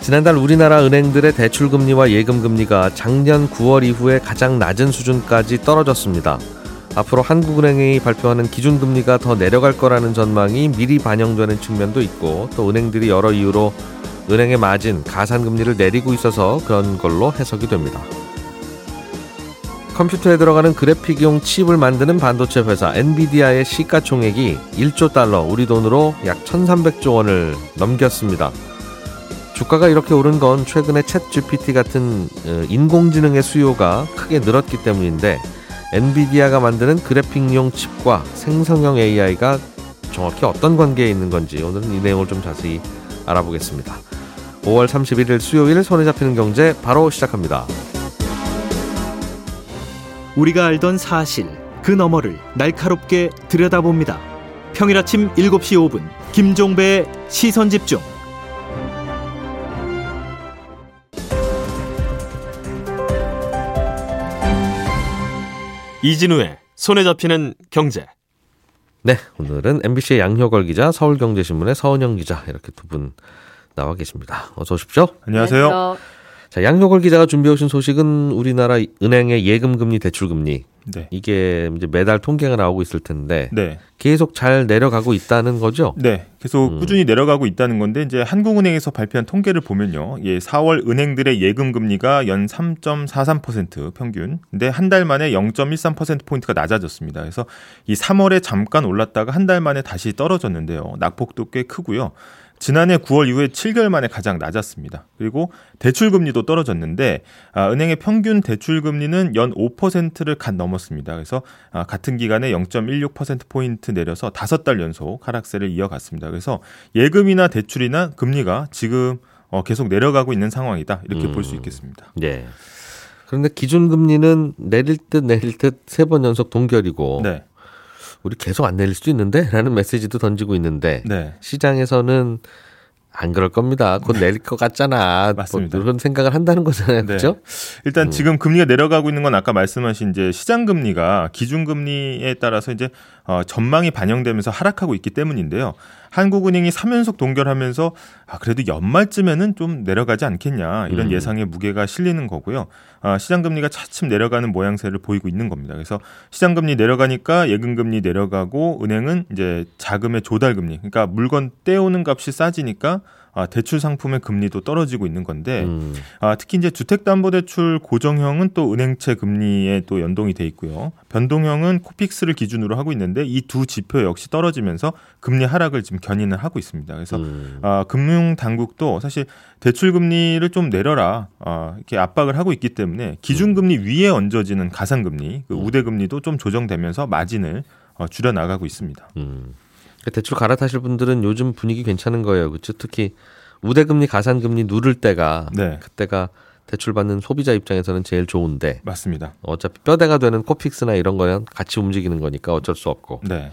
지난달 우리나라 은행들의 대출금리와 예금금리가 작년 9월 이후에 가장 낮은 수준까지 떨어졌습니다. 앞으로 한국은행이 발표하는 기준금리가 더 내려갈 거라는 전망이 미리 반영되는 측면도 있고, 또 은행들이 여러 이유로 은행의 마진, 가산금리를 내리고 있어서 그런 걸로 해석이 됩니다. 컴퓨터에 들어가는 그래픽용 칩을 만드는 반도체 회사 엔비디아의 시가총액이 1조 달러, 우리 돈으로 약 1,300조 원을 넘겼습니다. 주가가 이렇게 오른 건 최근에 챗GPT 같은 인공지능의 수요가 크게 늘었기 때문인데, 엔비디아가 만드는 그래픽용 칩과 생성형 AI가 정확히 어떤 관계에 있는 건지 오늘은 이 내용을 좀 자세히 알아보겠습니다. 5월 31일 수요일 손에 잡히는 경제 바로 시작합니다. 우리가 알던 사실 그 너머를 날카롭게 들여다봅니다. 평일 아침 7시 5분 김종배의 시선집중. 이진우의 손에 잡히는 경제. 네, 오늘은 MBC의 양효걸 기자, 서울경제신문의 서은영 기자, 이렇게 두 분 나와 계십니다. 어서 오십시오. 안녕하세요. 자, 양효걸 기자가 준비해 오신 소식은 우리나라 은행의 예금금리, 대출금리, 네, 이게 이제 매달 통계가 나오고 있을 텐데, 네, 계속 잘 내려가고 있다는 거죠? 네, 계속 꾸준히 내려가고 있다는 건데, 이제 한국은행에서 발표한 통계를 보면요, 4월 은행들의 예금금리가 연 3.43% 평균, 근데 한 달 만에 0.13%포인트가 낮아졌습니다. 그래서 이 3월에 잠깐 올랐다가 한 달 만에 다시 떨어졌는데요, 낙폭도 꽤 크고요. 지난해 9월 이후에 7개월 만에 가장 낮았습니다. 그리고 대출금리도 떨어졌는데, 은행의 평균 대출금리는 연 5%를 갓 넘었습니다. 그래서 같은 기간에 0.16%포인트 내려서 5달 연속 하락세를 이어갔습니다. 그래서 예금이나 대출이나 금리가 지금 계속 내려가고 있는 상황이다, 이렇게 볼 수 있겠습니다. 네. 그런데 기준금리는 내릴 듯 3번 연속 동결이고, 네, 우리 계속 안 내릴 수도 있는데? 라는 메시지도 던지고 있는데, 네, 시장에서는 안 그럴 겁니다, 곧 내릴 것 같잖아, 맞습니다, 뭐 그런 생각을 한다는 거잖아요. 그렇죠? 네. 일단 지금 금리가 내려가고 있는 건 아까 말씀하신 이제 시장금리가 기준금리에 따라서 이제 전망이 반영되면서 하락하고 있기 때문인데요. 한국은행이 3연속 동결하면서 그래도 연말쯤에는 좀 내려가지 않겠냐, 이런 예상의 무게가 실리는 거고요. 시장금리가 차츰 내려가는 모양새를 보이고 있는 겁니다. 그래서 시장금리 내려가니까 예금금리 내려가고, 은행은 이제 자금의 조달금리, 그러니까 물건 떼오는 값이 싸지니까 대출 상품의 금리도 떨어지고 있는 건데, 특히 이제 주택담보대출 고정형은 또 은행채 금리에 또 연동이 돼 있고요. 변동형은 코픽스를 기준으로 하고 있는데, 이 두 지표 역시 떨어지면서 금리 하락을 지금 견인을 하고 있습니다. 그래서 금융당국도 사실 대출금리를 좀 내려라, 이렇게 압박을 하고 있기 때문에 기준금리 위에 얹어지는 가산금리, 그 우대금리도 좀 조정되면서 마진을 줄여나가고 있습니다. 대출 갈아타실 분들은 요즘 분위기 괜찮은 거예요, 그렇죠? 특히 우대금리, 가산금리 누를 때가, 네, 그때가 대출받는 소비자 입장에서는 제일 좋은데, 맞습니다. 어차피 뼈대가 되는 코픽스나 이런 거는 같이 움직이는 거니까 어쩔 수 없고, 네,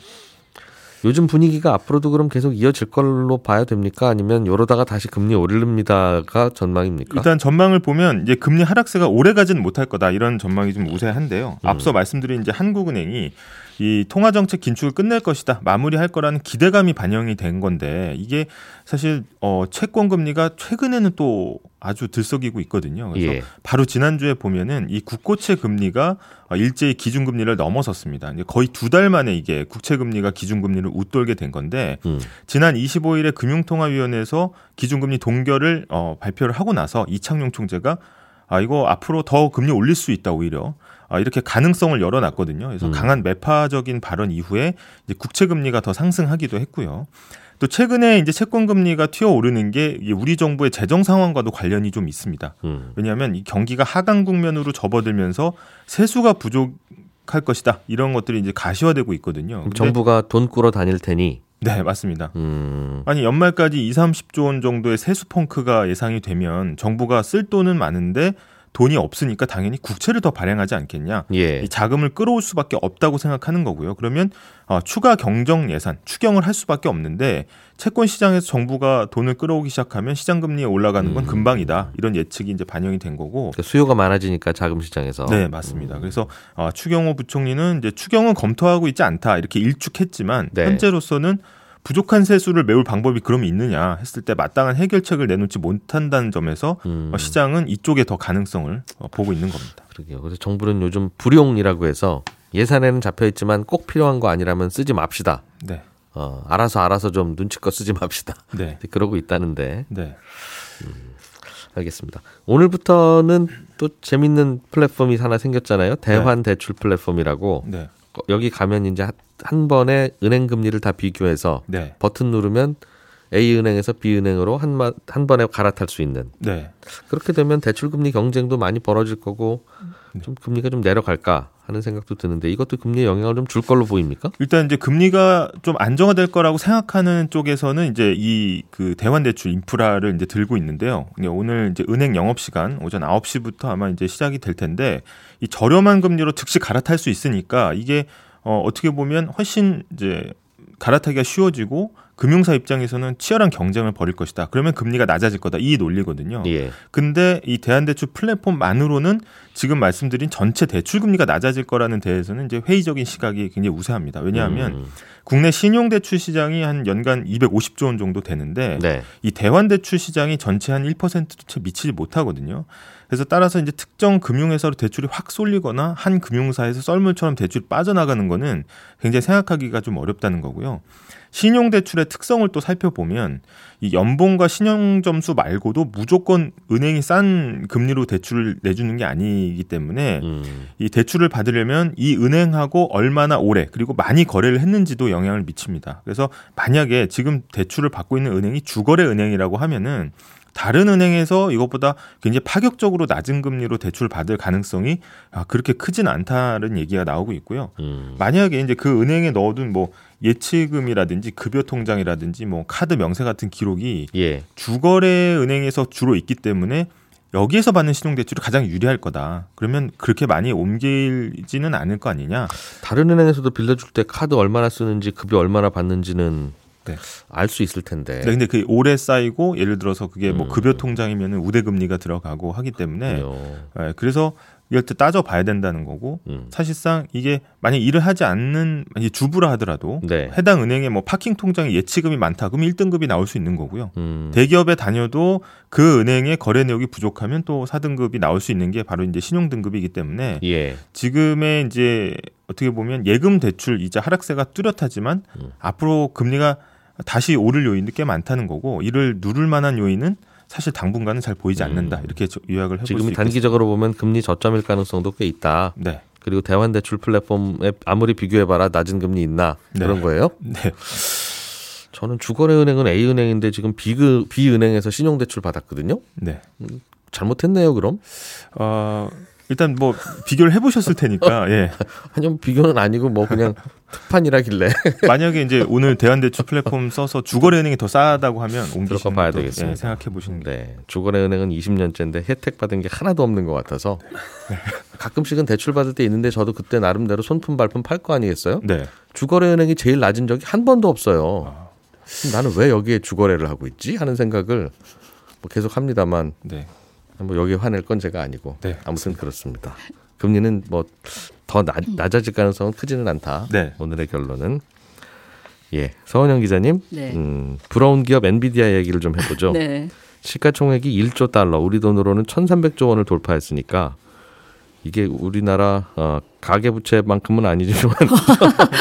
요즘 분위기가 앞으로도 그럼 계속 이어질 걸로 봐야 됩니까? 아니면 이러다가 다시 금리 오릅니다가 전망입니까? 일단 전망을 보면 이제 금리 하락세가 오래 가지는 못할 거다, 이런 전망이 좀 우세한데요. 앞서 말씀드린 이제 한국은행이 이 통화정책 긴축을 끝낼 것이다, 마무리할 거라는 기대감이 반영이 된 건데, 이게 사실 채권금리가 최근에는 또 아주 들썩이고 있거든요. 그래서 예, 바로 지난주에 보면은 이 국고채 금리가 일제히 기준금리를 넘어섰습니다. 이제 거의 2달 만에 이게 국채금리가 기준금리를 웃돌게 된 건데, 지난 25일에 금융통화위원회에서 기준금리 동결을 발표를 하고 나서 이창용 총재가 이거 앞으로 더 금리 올릴 수 있다, 오히려, 이렇게 가능성을 열어놨거든요. 그래서 강한 매파적인 발언 이후에 이제 국채금리가 더 상승하기도 했고요. 또 최근에 이제 채권금리가 튀어오르는 게 우리 정부의 재정 상황과도 관련이 좀 있습니다. 왜냐하면 이 경기가 하강 국면으로 접어들면서 세수가 부족할 것이다, 이런 것들이 이제 가시화되고 있거든요. 근데 정부가 돈 꾸러 다닐 테니. 네, 맞습니다. 아니, 연말까지 20-30조 원 정도의 세수 펑크가 예상이 되면 정부가 쓸 돈은 많은데 돈이 없으니까 당연히 국채를 더 발행하지 않겠냐. 예. 이 자금을 끌어올 수밖에 없다고 생각하는 거고요. 그러면 추가 경정 예산, 추경을 할 수밖에 없는데 채권 시장에서 정부가 돈을 끌어오기 시작하면 시장 금리에 올라가는 건 금방이다. 이런 예측이 이제 반영이 된 거고. 그러니까 수요가 많아지니까 자금 시장에서. 네, 맞습니다. 그래서 추경호 부총리는 이제 추경은 검토하고 있지 않다. 이렇게 일축했지만 네. 현재로서는 부족한 세수를 메울 방법이 그럼 있느냐 했을 때 마땅한 해결책을 내놓지 못한다는 점에서 시장은 이쪽에 더 가능성을 보고 있는 겁니다. 그러게요. 그래서 정부는 요즘 불용이라고 해서 예산에는 잡혀 있지만 꼭 필요한 거 아니라면 쓰지 맙시다. 네. 알아서 좀 눈치껏 쓰지 맙시다. 네. 그러고 있다는데. 네. 알겠습니다. 오늘부터는 또 재밌는 플랫폼이 하나 생겼잖아요. 대환 네. 대출 플랫폼이라고. 네. 여기 가면 이제 한 번에 은행 금리를 다 비교해서 네. 버튼 누르면 A 은행에서 B 은행으로 한 번에 갈아탈 수 있는. 네. 그렇게 되면 대출 금리 경쟁도 많이 벌어질 거고 좀 금리가 좀 내려갈까 하는 생각도 드는데 이것도 금리에 영향을 좀 줄 걸로 보입니까? 일단 이제 금리가 좀 안정화될 거라고 생각하는 쪽에서는 이제 이 그 대환 대출 인프라를 이제 들고 있는데요. 오늘 이제 은행 영업 시간 오전 9시부터 아마 이제 시작이 될 텐데 이 저렴한 금리로 즉시 갈아탈 수 있으니까 이게 어떻게 보면 훨씬 이제 갈아타기가 쉬워지고 금융사 입장에서는 치열한 경쟁을 벌일 것이다. 그러면 금리가 낮아질 거다. 이 논리거든요. 예. 근데 이 대한대출 플랫폼만으로는 지금 말씀드린 전체 대출 금리가 낮아질 거라는 데에서는 이제 회의적인 시각이 굉장히 우세합니다. 왜냐하면 국내 신용대출 시장이 한 연간 250조 원 정도 되는데 네. 이 대환대출 시장이 전체 한 1%도 채 미치지 못하거든요. 그래서 따라서 이제 특정 금융회사로 대출이 확 쏠리거나 한 금융사에서 썰물처럼 대출이 빠져나가는 거는 굉장히 생각하기가 좀 어렵다는 거고요. 신용대출의 특성을 또 살펴보면 이 연봉과 신용점수 말고도 무조건 은행이 싼 금리로 대출을 내주는 게 아니기 때문에 이 대출을 받으려면 이 은행하고 얼마나 오래 그리고 많이 거래를 했는지도 영향을 미칩니다. 그래서 만약에 지금 대출을 받고 있는 은행이 주거래 은행이라고 하면은 다른 은행에서 이것보다 굉장히 파격적으로 낮은 금리로 대출 받을 가능성이 그렇게 크진 않다는 얘기가 나오고 있고요. 만약에 이제 그 은행에 넣어둔 뭐 예치금이라든지 급여 통장이라든지 뭐 카드 명세 같은 기록이 예. 주거래 은행에서 주로 있기 때문에 여기에서 받는 신용대출이 가장 유리할 거다. 그러면 그렇게 많이 옮기지는 않을 거 아니냐. 다른 은행에서도 빌려줄 때 카드 얼마나 쓰는지 급여 얼마나 받는지는 네. 알 수 있을 텐데. 네, 근데 그 오래 쌓이고 예를 들어서 그게 뭐 급여 통장이면은 우대금리가 들어가고 하기 때문에 네, 그래서 이걸 따져봐야 된다는 거고 사실상 이게 만약 일을 하지 않는 만약 주부라 하더라도 네. 해당 은행에 뭐 파킹 통장에 예치금이 많다 그러면 1등급이 나올 수 있는 거고요. 대기업에 다녀도 그 은행의 거래 내역이 부족하면 또 4등급이 나올 수 있는 게 바로 이제 신용 등급이기 때문에 예. 지금의 이제 어떻게 보면 예금 대출 이자 하락세가 뚜렷하지만 앞으로 금리가 다시 오를 요인도 꽤 많다는 거고 이를 누를 만한 요인은 사실 당분간은 잘 보이지 않는다. 이렇게 요약을 해볼 수 있겠습니다. 지금 단기적으로 보면 금리 저점일 가능성도 꽤 있다. 네. 그리고 대환대출 플랫폼에 아무리 비교해봐라 낮은 금리 있나 네. 그런 거예요? 네. 저는 주거래은행은 A은행인데 지금 B은행에서 신용대출 받았거든요. 네. 잘못했네요 그럼? 일단 뭐 비교를 해보셨을 테니까 예. 아니면 비교는 아니고 뭐 그냥 특판이라길래 만약에 이제 오늘 대환대출 플랫폼 써서 주거래은행이 더 싸다고 하면 옮기시는 것도 예, 생각해보시는 게 네. 주거래은행은 20년째인데 혜택받은 게 하나도 없는 것 같아서 네. 가끔씩은 대출받을 때 있는데 저도 그때 나름대로 손품 발품 팔 거 아니겠어요? 네. 주거래은행이 제일 낮은 적이 한 번도 없어요. 나는 왜 여기에 주거래를 하고 있지? 하는 생각을 뭐 계속 합니다만 네. 뭐 여기 화낼 건 제가 아니고 네. 아무튼 그렇습니다. 금리는 뭐 더 낮아질 가능성은 크지는 않다. 네. 오늘의 결론은 예 서은영 기자님 네. 부러운 기업 엔비디아 얘기를 좀 해보죠. 네. 시가총액이 1조 달러 우리 돈으로는 1,300조 원을 돌파했으니까 이게 우리나라 가계부채만큼은 아니지만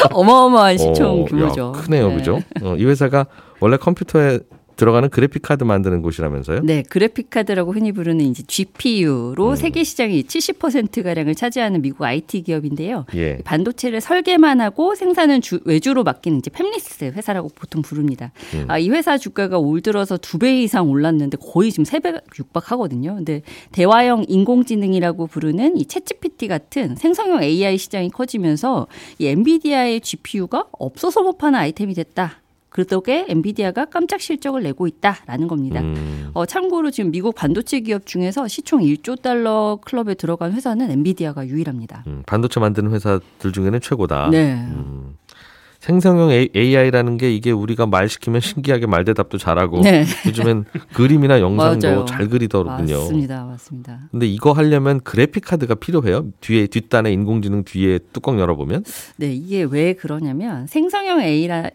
어마어마한 시총 규모죠. 크네요, 네. 그죠? 이 회사가 원래 컴퓨터에 들어가는 그래픽카드 만드는 곳이라면서요? 네. 그래픽카드라고 흔히 부르는 이제 GPU로 세계 시장이 70%가량을 차지하는 미국 IT 기업인데요. 예. 반도체를 설계만 하고 생산은 외주로 맡기는 이제 팹리스 회사라고 보통 부릅니다. 이 회사 주가가 올 들어서 2배 이상 올랐는데 거의 지금 3배 육박하거든요. 근데 대화형 인공지능이라고 부르는 이 챗GPT 같은 생성형 AI 시장이 커지면서 이 엔비디아의 GPU가 없어서 못 파는 아이템이 됐다. 그 덕에 엔비디아가 깜짝 실적을 내고 있다라는 겁니다. 참고로 지금 미국 반도체 기업 중에서 시총 1조 달러 클럽에 들어간 회사는 엔비디아가 유일합니다. 반도체 만드는 회사들 중에는 최고다. 네. 생성형 AI라는 게 이게 우리가 말 시키면 신기하게 말 대답도 잘하고 네. 요즘엔 그림이나 영상도 맞아요. 잘 그리더군요. 맞습니다. 맞습니다. 근데 이거 하려면 그래픽 카드가 필요해요. 뒤에 뒷단에 인공지능 뒤에 뚜껑 열어보면. 네, 이게 왜 그러냐면 생성형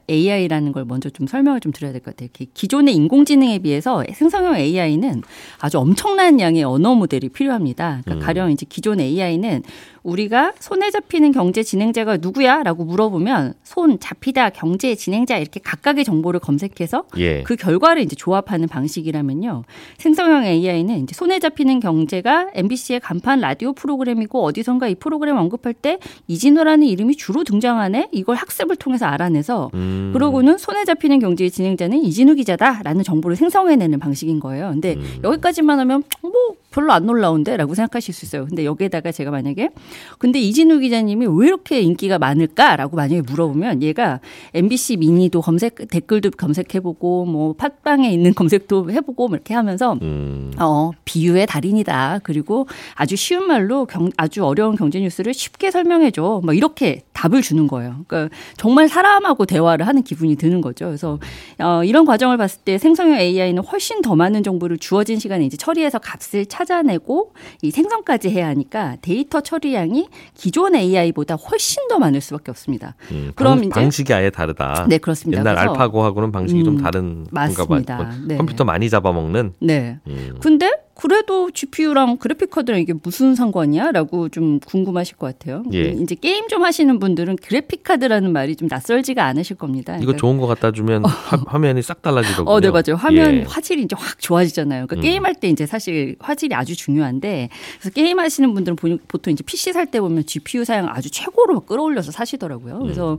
AI라는 걸 먼저 좀 설명을 좀 드려야 될 것 같아요. 기존의 인공지능에 비해서 생성형 AI는 아주 엄청난 양의 언어 모델이 필요합니다. 그러니까 가령 이제 기존 AI는 우리가 손에 잡히는 경제 진행자가 누구야라고 물어보면 손 잡히다 경제 진행자 이렇게 각각의 정보를 검색해서 예. 그 결과를 이제 조합하는 방식이라면요. 생성형 AI는 이제 손에 잡히는 경제가 MBC의 간판 라디오 프로그램이고 어디선가 이 프로그램 언급할 때 이진우라는 이름이 주로 등장하네. 이걸 학습을 통해서 알아내서 그러고는 손에 잡히는 경제의 진행자는 이진우 기자다라는 정보를 생성해내는 방식인 거예요. 근데 여기까지만 하면 뭐 별로 안 놀라운데라고 생각하실 수 있어요. 근데 여기에다가 제가 만약에 근데 이진우 기자님이 왜 이렇게 인기가 많을까라고 만약에 물어보면 얘가 MBC 미니도 검색 댓글도 검색해보고 뭐 팟빵에 있는 검색도 해보고 이렇게 하면서 비유의 달인이다. 그리고 아주 쉬운 말로 아주 어려운 경제 뉴스를 쉽게 설명해줘. 막 이렇게 답을 주는 거예요. 그러니까 정말 사람하고 대화를 하는 기분이 드는 거죠. 그래서 이런 과정을 봤을 때 생성형 AI는 훨씬 더 많은 정보를 주어진 시간에 이제 처리해서 값을 찾아내고 이 생성까지 해야 하니까 데이터 처리 양이 기존 AI보다 훨씬 더 많을 수밖에 없습니다. 그럼 이제 방식이 아예 다르다. 네, 그렇습니다. 옛날 알파고하고는 방식이 좀 다른 건가 봐요. 네. 컴퓨터 많이 잡아먹는. 네. 근데 그래도 GPU랑 그래픽카드랑 이게 무슨 상관이야? 라고 좀 궁금하실 것 같아요. 예. 이제 게임 좀 하시는 분들은 그래픽카드라는 말이 좀 낯설지가 않으실 겁니다. 이거 그러니까 좋은 거 갖다 주면 화면이 싹 달라지더군요. 네, 맞아요. 화면 예. 화질이 이제 확 좋아지잖아요. 그러니까 게임할 때 이제 사실 화질이 아주 중요한데 그래서 게임 하시는 분들은 보통 이제 PC 살 때 보면 GPU 사양 아주 최고로 막 끌어올려서 사시더라고요. 그래서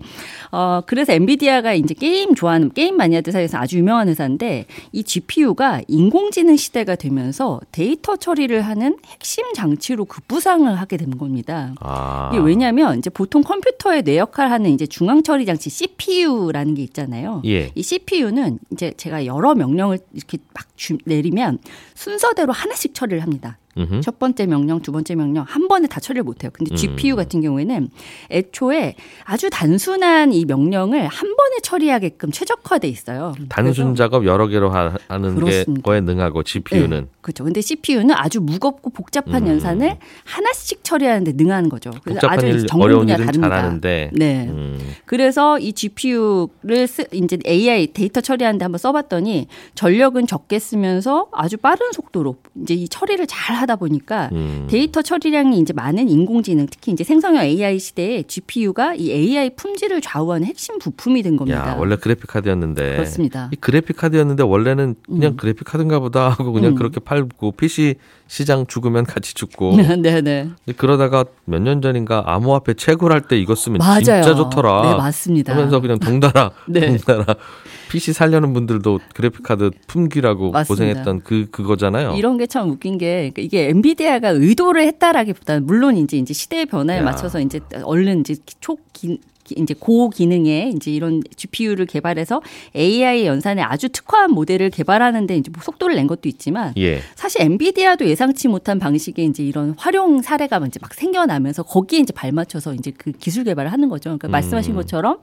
그래서 엔비디아가 이제 게임 좋아하는 게임 마니아들 사이에서 아주 유명한 회사인데 이 GPU가 인공지능 시대가 되면서 데이터 처리를 하는 핵심 장치로 급부상을 하게 된 겁니다. 이게 왜냐하면 이제 보통 컴퓨터의 뇌 역할하는 이제 중앙 처리 장치 CPU라는 게 있잖아요. 예. 이 CPU는 이제 제가 여러 명령을 이렇게 막 내리면 순서대로 하나씩 처리를 합니다. 첫 번째 명령, 두 번째 명령 한 번에 다 처리를 못해요. 근데 GPU 같은 경우에는 애초에 아주 단순한 이 명령을 한 번에 처리하게끔 최적화돼 있어요. 단순 작업 여러 개로 하는 그렇습니다. 게 거에 능하고 GPU는 네, 그렇죠. 근데 CPU는 아주 무겁고 복잡한 연산을 하나씩 처리하는데 능한 거죠. 그래서 복잡한 아주 일, 어려운 일은 다릅니다. 잘하는데. 네. 그래서 이 GPU를 이제 AI 데이터 처리하는데 한번 써봤더니 전력은 적게 쓰면서 아주 빠른 속도로 이제 이 처리를 잘 하다 보니까 데이터 처리량이 이제 많은 인공지능, 특히 이제 생성형 AI 시대에 GPU가 이 AI 품질을 좌우하는 핵심 부품이 된 겁니다. 야, 원래 그래픽 카드였는데. 그렇습니다. 이 그래픽 카드였는데 원래는 그냥 그래픽 카드인가 보다 하고 그냥 그렇게 팔고 PC 시장 죽으면 같이 죽고. 네, 네. 그러다가 몇 년 전인가 암호화폐 채굴할 때 이거 쓰면 맞아요. 진짜 좋더라. 네, 맞습니다. 하면서 그냥 동달아, 네. 동달아. PC 살려는 분들도 그래픽 카드 품귀라고 고생했던 그거잖아요. 이런 게 참 웃긴 게. 이게 엔비디아가 의도를 했다라기보다는 물론 이제 시대의 변화에 야. 맞춰서 이제 얼른 이제 이제 고기능의 이제 이런 GPU를 개발해서 AI 연산에 아주 특화한 모델을 개발하는데 이제 뭐 속도를 낸 것도 있지만 예. 사실 엔비디아도 예상치 못한 방식의 이제 이런 활용 사례가 이제 막 생겨나면서 거기에 이제 발맞춰서 이제 그 기술 개발을 하는 거죠. 그러니까 말씀하신 것처럼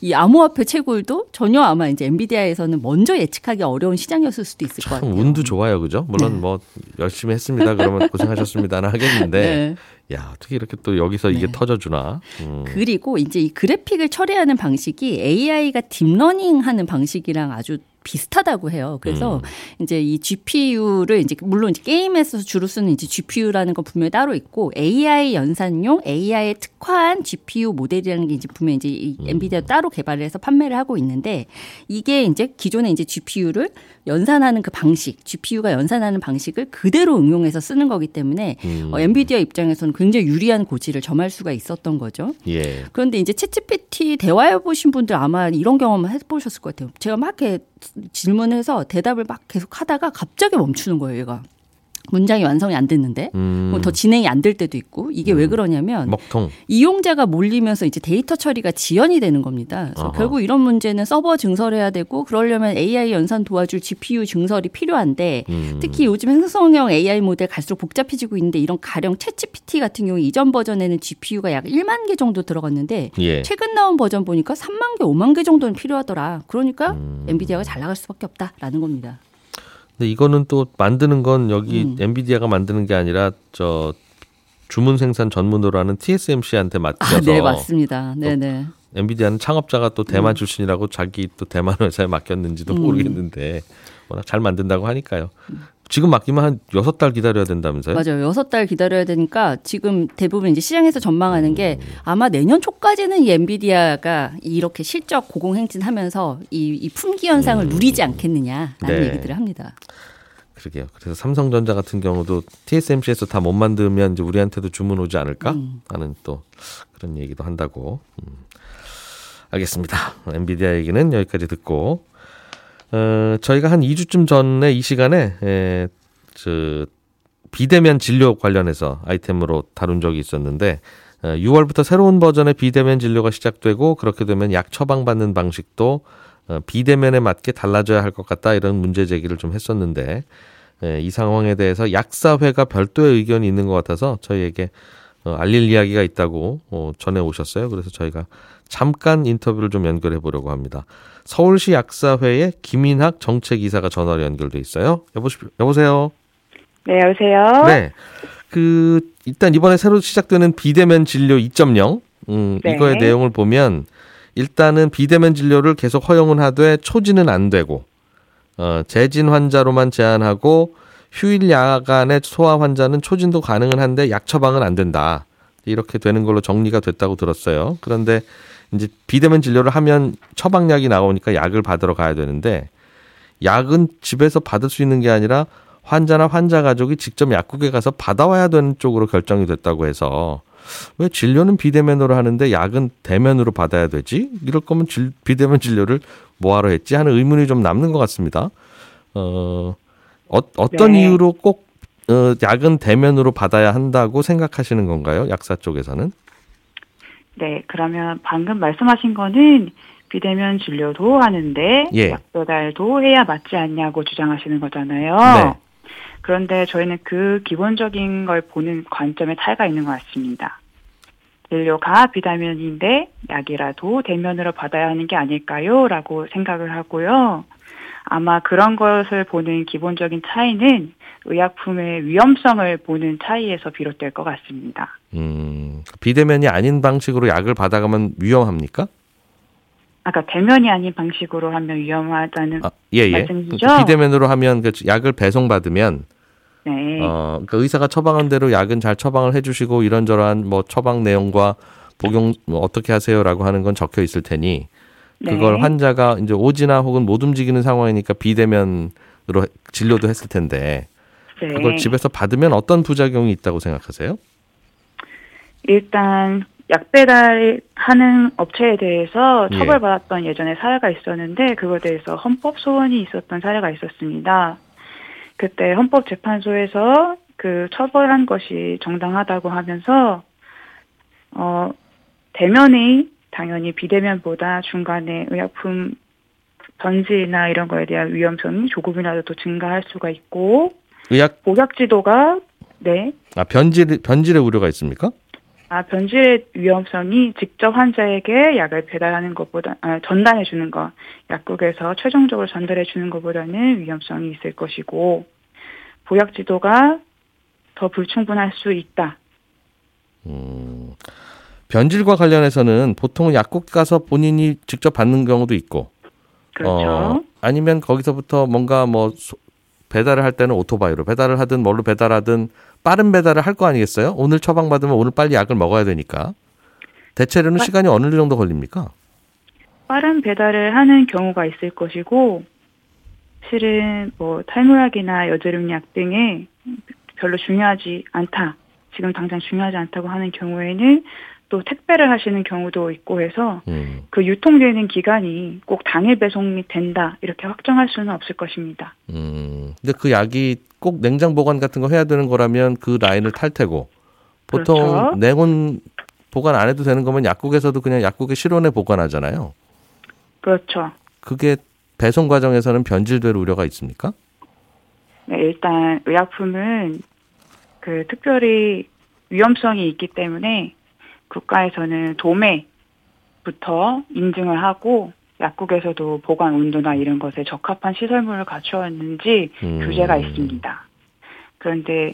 이 암호화폐 채굴도 전혀 아마 이제 엔비디아에서는 먼저 예측하기 어려운 시장이었을 수도 있을 것 같아요. 운도 좋아요, 그죠? 물론 네. 뭐 열심히 했습니다. 그러면 고생하셨습니다는 하겠는데. 네. 야, 어떻게 이렇게 또 여기서 이게 네. 터져주나. 그리고 이제 이 그래픽을 처리하는 방식이 AI가 딥러닝하는 방식이랑 아주 비슷하다고 해요. 그래서 이제 이 GPU를 이제 물론 이제 게임에서 주로 쓰는 이제 GPU라는 건 분명히 따로 있고 AI 연산용 AI에 특화한 GPU 모델이라는 게 이제 분명히 이제 이 엔비디아 따로 개발을 해서 판매를 하고 있는데 이게 이제 기존의 이제 GPU를 연산하는 그 방식, GPU가 연산하는 방식을 그대로 응용해서 쓰는 거기 때문에 엔비디아 입장에서는 굉장히 유리한 고지를 점할 수가 있었던 거죠. 예. 그런데 이제 챗GPT 대화해 보신 분들 아마 이런 경험을 해보셨을 것 같아요. 제가 막 이렇게 질문해서 대답을 막 계속 하다가 갑자기 멈추는 거예요, 얘가. 문장이 완성이 안 됐는데 더 진행이 안 될 때도 있고 이게 왜 그러냐면 먹통. 이용자가 몰리면서 이제 데이터 처리가 지연이 되는 겁니다. 그래서 결국 이런 문제는 서버 증설해야 되고 그러려면 AI 연산 도와줄 GPU 증설이 필요한데 특히 요즘 생성형 AI 모델 갈수록 복잡해지고 있는데 이런 가령 챗GPT 같은 경우 이전 버전에는 GPU가 약 1만 개 정도 들어갔는데 예. 최근 나온 버전 보니까 3만 개, 5만 개 정도는 필요하더라. 그러니까 엔비디아가 잘 나갈 수밖에 없다라는 겁니다. 근데 이거는 또 만드는 건 여기 엔비디아가 만드는 게 아니라 저 주문 생산 전문으로 하는 TSMC한테 맡겨서. 아, 네, 맞습니다. 네네. 엔비디아는 창업자가 또 대만 출신이라고 자기 또 대만 회사에 맡겼는지도 모르겠는데 워낙 잘 만든다고 하니까요. 지금 맡기면 한 6달 기다려야 된다면서요? 맞아요. 6달 기다려야 되니까 지금 대부분 이제 시장에서 전망하는 게 아마 내년 초까지는 이 엔비디아가 이렇게 실적 고공행진하면서 이 품귀 현상을 누리지 않겠느냐라는 네. 얘기들을 합니다. 그러게요. 그래서 삼성전자 같은 경우도 TSMC에서 다 못 만들면 이제 우리한테도 주문 오지 않을까 하는 또 그런 얘기도 한다고. 알겠습니다. 엔비디아 얘기는 여기까지 듣고 저희가 한 2주쯤 전에 이 시간에 비대면 진료 관련해서 아이템으로 다룬 적이 있었는데 6월부터 새로운 버전의 비대면 진료가 시작되고 그렇게 되면 약 처방받는 방식도 비대면에 맞게 달라져야 할 것 같다 이런 문제 제기를 좀 했었는데 이 상황에 대해서 약사회가 별도의 의견이 있는 것 같아서 저희에게 알릴 이야기가 있다고 전해오셨어요. 그래서 저희가 잠깐 인터뷰를 좀 연결해 보려고 합니다. 서울시 약사회의 김인학 정책이사가 전화로 연결돼 있어요. 여보세요. 네, 여보세요. 네, 일단 이번에 새로 시작되는 비대면 진료 2.0 네. 이거의 내용을 보면 일단은 비대면 진료를 계속 허용은 하되 초지는 안 되고 재진 환자로만 제한하고 휴일 야간에 소아 환자는 초진도 가능은 한데 약 처방은 안 된다. 이렇게 되는 걸로 정리가 됐다고 들었어요. 그런데 이제 비대면 진료를 하면 처방약이 나오니까 약을 받으러 가야 되는데 약은 집에서 받을 수 있는 게 아니라 환자나 환자 가족이 직접 약국에 가서 받아와야 되는 쪽으로 결정이 됐다고 해서 왜 진료는 비대면으로 하는데 약은 대면으로 받아야 되지? 이럴 거면 비대면 진료를 뭐하러 했지? 하는 의문이 좀 남는 것 같습니다. 어떤 네. 이유로 꼭 약은 대면으로 받아야 한다고 생각하시는 건가요? 약사 쪽에서는? 네. 그러면 방금 말씀하신 거는 비대면 진료도 하는데 예. 약 배달도 해야 맞지 않냐고 주장하시는 거잖아요. 네. 그런데 저희는 그 기본적인 걸 보는 관점에 차이가 있는 것 같습니다. 진료가 비대면인데 약이라도 대면으로 받아야 하는 게 아닐까요? 라고 생각을 하고요. 아마 그런 것을 보는 기본적인 차이는 의약품의 위험성을 보는 차이에서 비롯될 것 같습니다. 비대면이 아닌 방식으로 약을 받아가면 위험합니까? 아까 대면이 아닌 방식으로 하면 위험하다는 말씀이죠? 비대면으로 하면 약을 배송받으면 네. 그러니까 의사가 처방한 대로 약은 잘 처방을 해주시고 이런저런 뭐 처방 내용과 복용 뭐 어떻게 하세요라고 하는 건 적혀 있을 테니 그걸 네. 환자가 이제 오지나 혹은 못 움직이는 상황이니까 비대면으로 진료도 했을 텐데 네. 그걸 집에서 받으면 어떤 부작용이 있다고 생각하세요? 일단 약 배달하는 업체에 대해서 처벌받았던 예전에 사례가 있었는데 그거에 대해서 헌법 소원이 있었던 사례가 있었습니다. 그때 헌법재판소에서 그 처벌한 것이 정당하다고 하면서 대면이 당연히 비대면보다 중간에 의약품 전지나 이런 거에 대한 위험성이 조금이라도 더 증가할 수가 있고 보약 지도가 네. 아 변질의 우려가 있습니까? 아 변질의 위험성이 직접 환자에게 약을 배달하는 것보다 전달해 주는 것 약국에서 최종적으로 전달해 주는 것보다는 위험성이 있을 것이고 보약 지도가 더 불충분할 수 있다. 변질과 관련해서는 보통 약국 가서 본인이 직접 받는 경우도 있고, 그렇죠. 아니면 거기서부터 뭔가 뭐 배달을 할 때는 오토바이로 배달을 하든 뭘로 배달하든 빠른 배달을 할 거 아니겠어요? 오늘 처방받으면 오늘 빨리 약을 먹어야 되니까. 대체로는 시간이 어느 정도 걸립니까? 빠른 배달을 하는 경우가 있을 것이고, 실은 뭐 탈모약이나 여드름약 등에 별로 중요하지 않다. 지금 당장 중요하지 않다고 하는 경우에는 또 택배를 하시는 경우도 있고 해서 그 유통되는 기간이 꼭 당일 배송이 된다 이렇게 확정할 수는 없을 것입니다. 근데 그 약이 꼭 냉장 보관 같은 거 해야 되는 거라면 그 라인을 탈 테고 보통 그렇죠. 냉온 보관 안 해도 되는 거면 약국에서도 그냥 약국의 실온에 보관하잖아요. 그렇죠. 그게 배송 과정에서는 변질될 우려가 있습니까? 네, 일단 의약품은 그 특별히 위험성이 있기 때문에 국가에서는 도매부터 인증을 하고 약국에서도 보관 온도나 이런 것에 적합한 시설물을 갖추었는지 규제가 있습니다. 그런데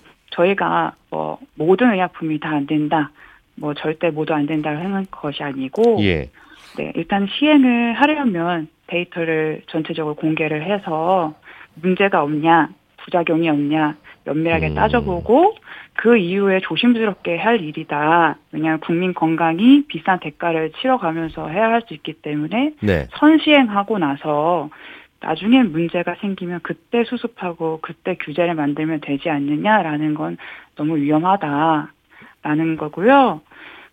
저희가 뭐 모든 의약품이 다 안 된다, 뭐 절대 모두 안 된다고 하는 것이 아니고 예. 네, 일단 시행을 하려면 데이터를 전체적으로 공개를 해서 문제가 없냐, 부작용이 없냐 면밀하게 따져보고 그 이후에 조심스럽게 할 일이다. 왜냐하면 국민 건강이 비싼 대가를 치러가면서 해야 할 수 있기 때문에 네. 선시행하고 나서 나중에 문제가 생기면 그때 수습하고 그때 규제를 만들면 되지 않느냐라는 건 너무 위험하다라는 거고요.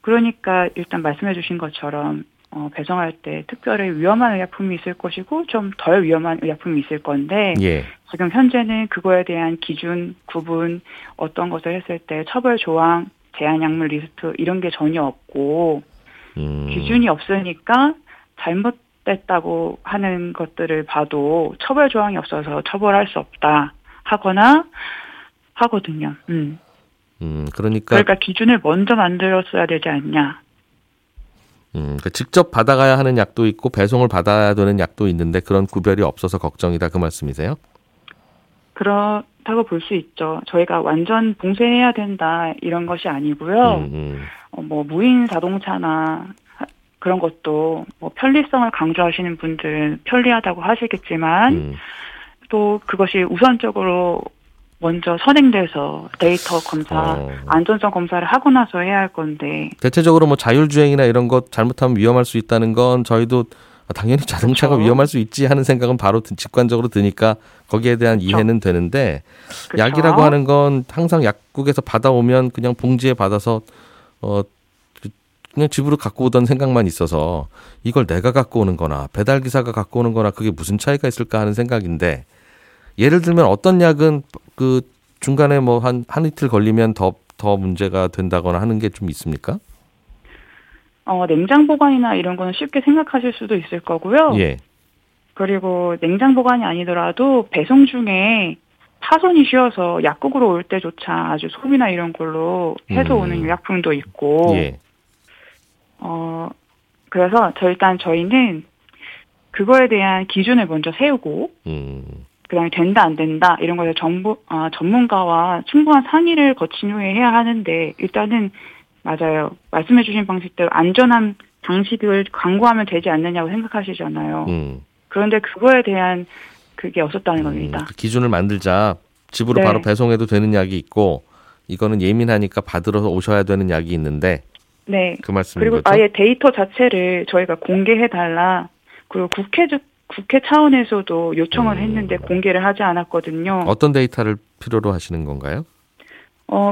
그러니까 일단 말씀해 주신 것처럼 배송할 때 특별히 위험한 의약품이 있을 것이고 좀 덜 위험한 의약품이 있을 건데 예. 지금 현재는 그거에 대한 기준, 구분, 어떤 것을 했을 때 처벌 조항, 제한약물 리스트 이런 게 전혀 없고 기준이 없으니까 잘못됐다고 하는 것들을 봐도 처벌 조항이 없어서 처벌할 수 없다 하거나 하거든요. 그러니까 기준을 먼저 만들었어야 되지 않냐. 그러니까 직접 받아가야 하는 약도 있고 배송을 받아야 되는 약도 있는데 그런 구별이 없어서 걱정이다 그 말씀이세요? 그렇다고 볼 수 있죠. 저희가 완전 봉쇄해야 된다 이런 것이 아니고요. 뭐 무인 자동차나 그런 것도 뭐 편리성을 강조하시는 분들은 편리하다고 하시겠지만 또 그것이 우선적으로 먼저 선행돼서 데이터 검사, 안전성 검사를 하고 나서 해야 할 건데. 대체적으로 뭐 자율주행이나 이런 것 잘못하면 위험할 수 있다는 건 저희도 당연히 자동차가 그렇죠. 위험할 수 있지 하는 생각은 바로 직관적으로 드니까 거기에 대한 그렇죠. 이해는 되는데 그렇죠. 약이라고 하는 건 항상 약국에서 받아오면 그냥 봉지에 받아서 그냥 집으로 갖고 오던 생각만 있어서 이걸 내가 갖고 오는 거나 배달기사가 갖고 오는 거나 그게 무슨 차이가 있을까 하는 생각인데 예를 들면 어떤 약은 그 중간에 뭐 한 이틀 걸리면 더 문제가 된다거나 하는 게 좀 있습니까? 냉장 보관이나 이런 거는 쉽게 생각하실 수도 있을 거고요. 예. 그리고 냉장 보관이 아니더라도 배송 중에 파손이 쉬어서 약국으로 올 때조차 아주 솜이나 이런 걸로 해서 오는 약품도 있고. 예. 그래서 일단 저희는 그거에 대한 기준을 먼저 세우고. 그다음에 된다 안 된다 이런 것에 전문가와 충분한 상의를 거친 후에 해야 하는데 일단은 맞아요. 말씀해 주신 방식대로 안전한 방식을 광고하면 되지 않느냐고 생각하시잖아요. 그런데 그거에 대한 그게 없었다는 겁니다. 기준을 만들자. 집으로 네. 바로 배송해도 되는 약이 있고 이거는 예민하니까 받으러 오셔야 되는 약이 있는데 네. 그 말씀인 거죠? 그리고 아예 데이터 자체를 저희가 공개해달라. 그리고 국회 차원에서도 요청을 했는데 공개를 하지 않았거든요. 어떤 데이터를 필요로 하시는 건가요?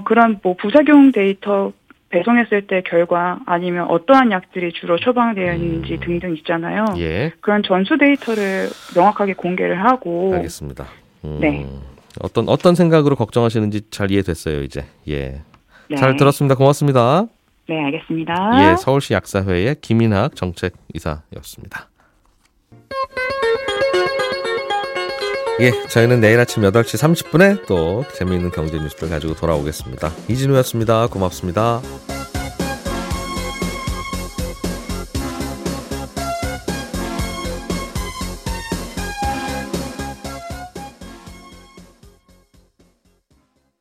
그런 뭐 부작용 데이터 배송했을 때 결과 아니면 어떠한 약들이 주로 처방되어 있는지 등등 있잖아요. 예. 그런 전수 데이터를 명확하게 공개를 하고. 알겠습니다. 네. 어떤 생각으로 걱정하시는지 잘 이해됐어요, 이제. 예. 네. 잘 들었습니다. 고맙습니다. 네, 알겠습니다. 예, 서울시 약사회의 김인학 정책이사였습니다. 예, 저희는 내일 아침 8시 30분에 또 재미있는 경제 뉴스를 가지고 돌아오겠습니다. 이진우였습니다. 고맙습니다.